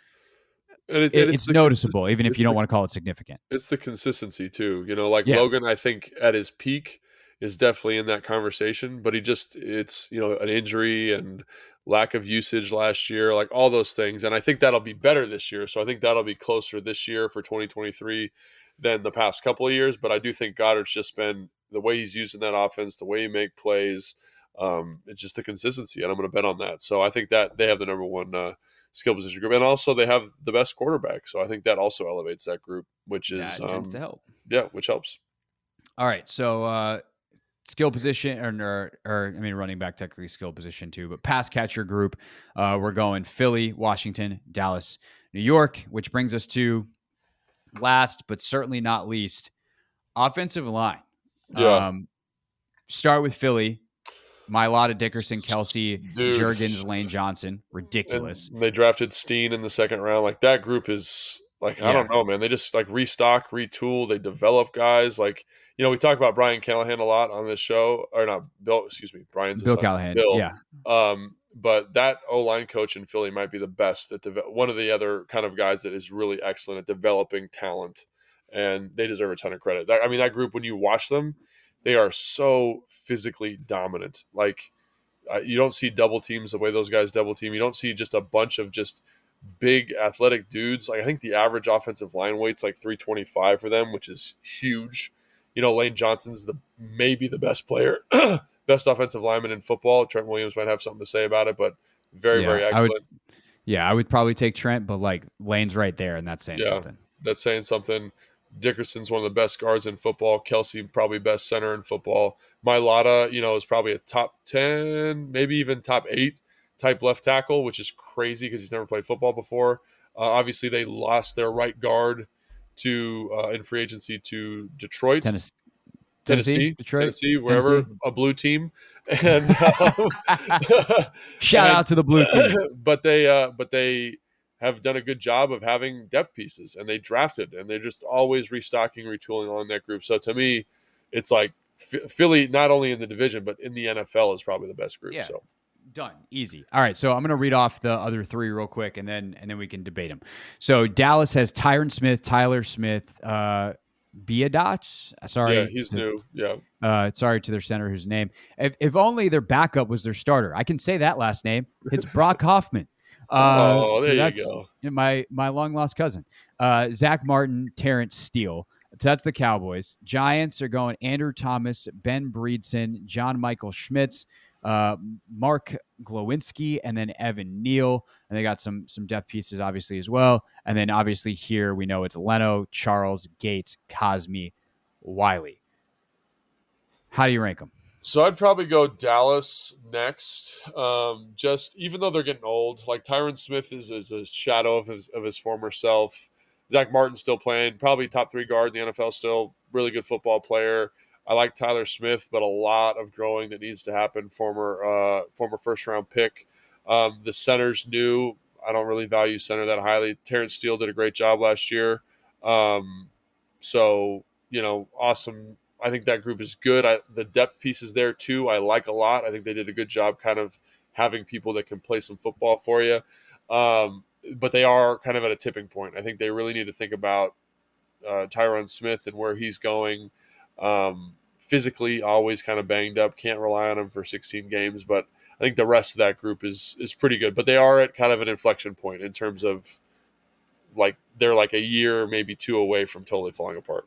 and it's, it, and it's, it's noticeable, cons- even if you don't the, want to call it significant. It's the consistency too. You know, like yeah. Logan, I think at his peak is definitely in that conversation, but he just, it's, you know, an injury and lack of usage last year, like all those things. And I think that'll be better this year. So I think that'll be closer this year for twenty twenty-three than the past couple of years. But I do think Goddard's just been, the way he's using that offense, the way he make plays, um, it's just the consistency. And I'm going to bet on that. So I think that they have the number one uh, skill position group. And also they have the best quarterback. So I think that also elevates that group, which is, that tends um, to help. Yeah, which helps. All right. So, uh, skill position, or, or, or I mean, running back, technically skill position too, but pass catcher group. Uh, we're going Philly, Washington, Dallas, New York, which brings us to last, but certainly not least, offensive line. Yeah. Um, start with Philly. Mailata, Dickerson, Kelce, Dude. Juergens, Lane Johnson. Ridiculous. And they drafted Steen in the second round. Like, that group is... Like, I yeah. don't know, man. They just, like, restock, retool. They develop guys. Like, you know, we talk about Brian Callahan a lot on this show. Or not, Bill, excuse me, Brian's Bill Callahan, Bill. yeah. Um, but that O-line coach in Philly might be the best at de- – one of the other kind of guys that is really excellent at developing talent. And they deserve a ton of credit. That, I mean, that group, when you watch them, they are so physically dominant. Like, uh, you don't see double teams the way those guys double team. You don't see just a bunch of just – big athletic dudes. Like, I think the average offensive line weight's like three twenty-five for them, which is huge. You know, Lane Johnson's the maybe the best player, best offensive lineman in football. Trent Williams might have something to say about it, but very, yeah, very excellent. I would, yeah, I would probably take Trent, but like Lane's right there, and that's saying yeah, something. That's saying something. Dickerson's one of the best guards in football. Kelce, probably best center in football. Mailata, you know, is probably a top ten, maybe even top eight type left tackle, which is crazy because he's never played football before. Uh, obviously, they lost their right guard to uh, in free agency to Detroit, Tennessee, Tennessee, Tennessee Detroit, Tennessee, wherever Tennessee. A blue team. And um, shout and, out to the blue team. But they, uh, but they have done a good job of having depth pieces, and they drafted, and they're just always restocking, retooling along that group. So to me, it's like F- Philly, not only in the division but in the N F L, is probably the best group. Yeah. So. Done. Easy. All right. So I'm going to read off the other three real quick, and then, and then we can debate them. So Dallas has Tyron Smith, Tyler Smith, uh, Biadasz. Sorry. Yeah, he's to, new. Yeah. Uh, sorry to their center, whose name, if, if only their backup was their starter. I can say that last name. It's Brock Hoffman. Uh, oh, there so that's you go. My, my long lost cousin, uh, Zach Martin, Terrence Steele. So that's the Cowboys. Giants are going Andrew Thomas, Ben Breedson, John Michael Schmitz, uh Mark Glowinski, and then Evan Neal, and they got some some depth pieces obviously as well. And then obviously here we know it's Leno, Charles, Gates, Cosme, Wiley. How do you rank them? So I'd probably go Dallas next, um just even though they're getting old. Like Tyron Smith is, is a shadow of his of his former self. Zach Martin's still playing, probably top three guard in the N F L still, really good football player. I like Tyler Smith, but a lot of growing that needs to happen. Former uh, former first-round pick. Um, the center's new. I don't really value center that highly. Terrence Steele did a great job last year. Um, so, you know, awesome. I think that group is good. I, the depth pieces there, too, I like a lot. I think they did a good job kind of having people that can play some football for you. Um, but they are kind of at a tipping point. I think they really need to think about uh, Tyron Smith and where he's going. Um, physically always kind of banged up, can't rely on him for sixteen games, but I think the rest of that group is is pretty good. But they are at kind of an inflection point in terms of, like, they're like a year, maybe two away from totally falling apart.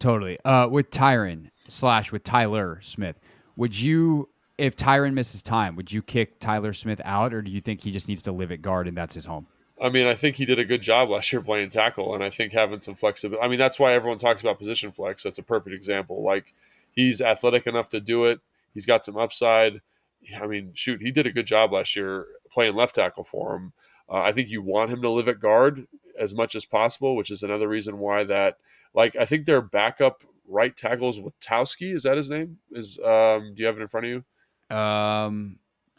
Totally. Uh, with Tyron slash with Tyler Smith, would you, if Tyron misses time, would you kick Tyler Smith out, or do you think he just needs to live at guard and that's his home? I mean, I think he did a good job last year playing tackle, and I think having some flexibility. I mean, that's why everyone talks about position flex. That's a perfect example. Like, he's athletic enough to do it. He's got some upside. I mean, shoot, he did a good job last year playing left tackle for him. Uh, I think you want him to live at guard as much as possible, which is another reason why that, like, I think their backup right tackle's Witkowski. Is that his name? Is um, do you have it in front of you? Um,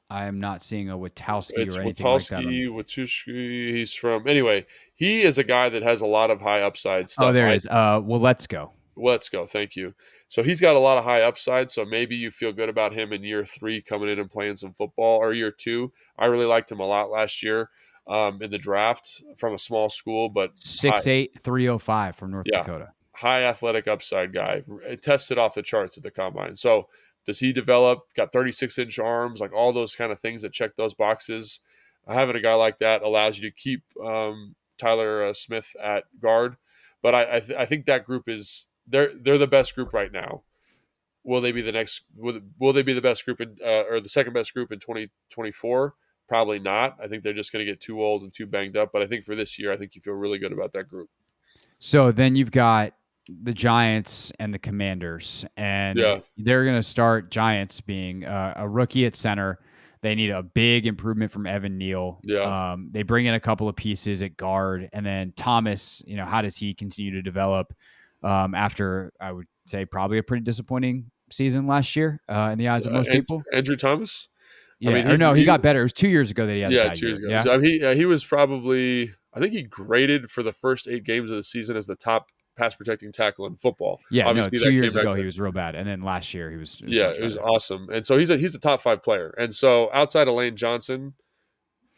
I am not seeing a Witkowski it's or anything Witkowski, like that. Witkowski, he's from anyway. He is a guy that has a lot of high upside stuff. Oh, there it is. Uh, well, let's go. Let's go. Thank you. So he's got a lot of high upside. So maybe you feel good about him in year three coming in and playing some football, or year two. I really liked him a lot last year um, in the draft from a small school, but six eight, three oh five from North yeah, Dakota. High athletic upside guy. It tested off the charts at the combine. So does he develop? Got thirty-six inch arms, like all those kind of things that check those boxes. Having a guy like that allows you to keep um, Tyler uh, Smith at guard. But I, I, th- I think that group is. They're they're the best group right now. Will they be the next? Will, will they be the best group in uh, or the second best group in twenty twenty-four? Probably not. I think they're just going to get too old and too banged up. But I think for this year, I think you feel really good about that group. So then you've got the Giants and the Commanders, and yeah. they're going to start. Giants being uh, a rookie at center, they need a big improvement from Evan Neal. Yeah, um, they bring in a couple of pieces at guard, and then Thomas. You know, how does he continue to develop? Um, after I would say probably a pretty disappointing season last year uh, in the eyes of most uh, Andrew, people. Andrew Thomas? Yeah, I mean, he, no, he, he got better. It was two years ago that he had yeah, that two year. years ago. Yeah, so, I mean, he, uh, he was probably, I think he graded for the first eight games of the season as the top pass protecting tackle in football. Yeah, Obviously, no, two years ago he was real bad. And then last year he was. It was yeah, it was awesome. And so he's a, he's a top five player. And so outside of Lane Johnson,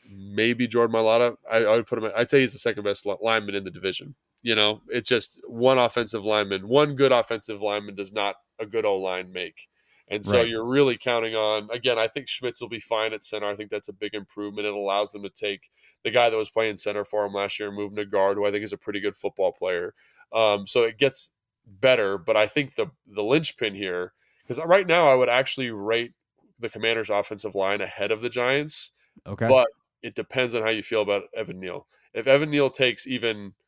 maybe Jordan Mailata, I, I would put him, I'd say he's the second best lineman in the division. You know, it's just one offensive lineman, one good offensive lineman does not a good O-line make. And so right. you're really counting on, again, I think Schmitz will be fine at center. I think that's a big improvement. It allows them to take the guy that was playing center for him last year and move him to guard, who I think is a pretty good football player. Um, so it gets better, but I think the, the linchpin here, because right now I would actually rate the Commanders' offensive line ahead of the Giants. Okay. But it depends on how you feel about Evan Neal. If Evan Neal takes even –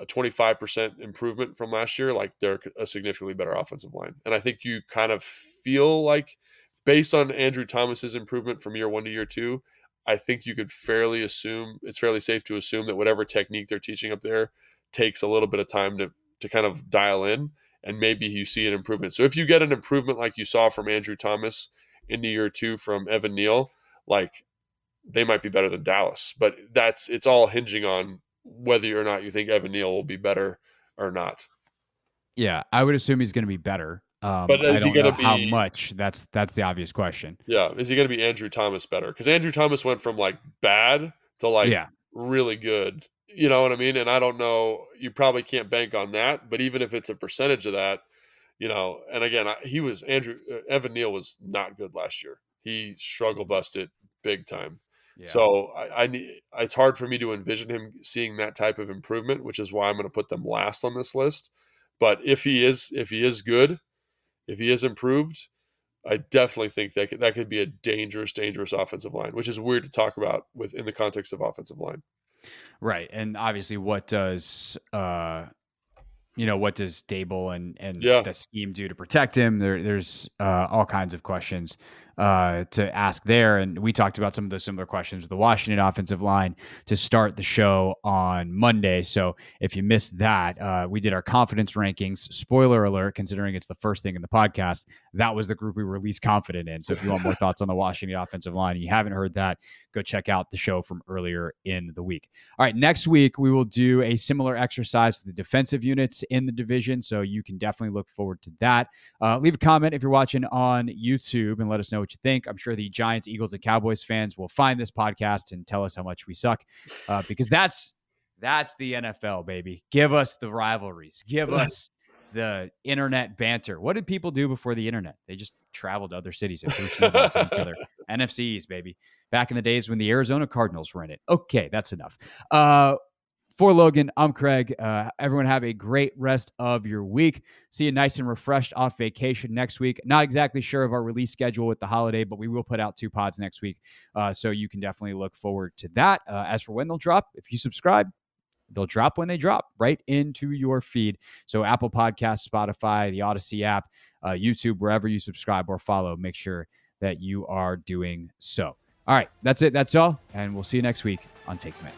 a twenty-five percent improvement from last year, like they're a significantly better offensive line. And I think you kind of feel like, based on Andrew Thomas's improvement from year one to year two, I think you could fairly assume, it's fairly safe to assume that whatever technique they're teaching up there takes a little bit of time to, to kind of dial in, and maybe you see an improvement. So if you get an improvement like you saw from Andrew Thomas into year two from Evan Neal, like they might be better than Dallas, but that's, it's all hinging on whether or not you think Evan Neal will be better or not. Yeah, I would assume he's going to be better. Um, but is I don't he going to be how much? That's that's the obvious question. Yeah, is he going to be Andrew Thomas better? Because Andrew Thomas went from like bad to like yeah. really good. You know what I mean? And I don't know. You probably can't bank on that. But even if it's a percentage of that, you know. And again, I, he was Andrew uh, Evan Neal was not good last year. He struggle busted big time. Yeah. So I, I it's hard for me to envision him seeing that type of improvement, which is why I'm going to put them last on this list. But if he is, if he is good, if he is improved, I definitely think that could, that could be a dangerous, dangerous offensive line, which is weird to talk about with in the context of offensive line. Right, and obviously, what does uh, you know, what does Daboll and and yeah. the scheme do to protect him? There, there's uh, all kinds of questions uh to ask there, and we talked about some of those similar questions with the Washington offensive line to start the show on Monday. So if you missed that, uh we did our confidence rankings. Spoiler alert, considering it's the first thing in the podcast, that was the group we were least confident in. So if you want more thoughts on the Washington offensive line and you haven't heard that, go check out the show from earlier in the week. All right, next week we will do a similar exercise with the defensive units in the division, so you can definitely look forward to that. Uh leave a comment if you're watching on YouTube and let us know what you think. I'm sure the Giants, Eagles, and Cowboys fans will find this podcast and tell us how much we suck, uh, because that's that's the N F L, baby. Give us the rivalries. Give us the internet banter. What did people do before the internet? They just traveled to other cities and threw snowballs at each other. N F Cs, baby. Back in the days when the Arizona Cardinals were in it. Okay, that's enough. Uh, for Logan, I'm Craig. Uh, everyone have a great rest of your week. See you nice and refreshed off vacation next week. Not exactly sure of our release schedule with the holiday, but we will put out two pods next week. Uh, so you can definitely look forward to that. Uh, as for when they'll drop, if you subscribe, they'll drop when they drop right into your feed. So Apple Podcasts, Spotify, the Odyssey app, uh, YouTube, wherever you subscribe or follow, make sure that you are doing so. All right, that's it. That's all. And we'll see you next week on Take Command.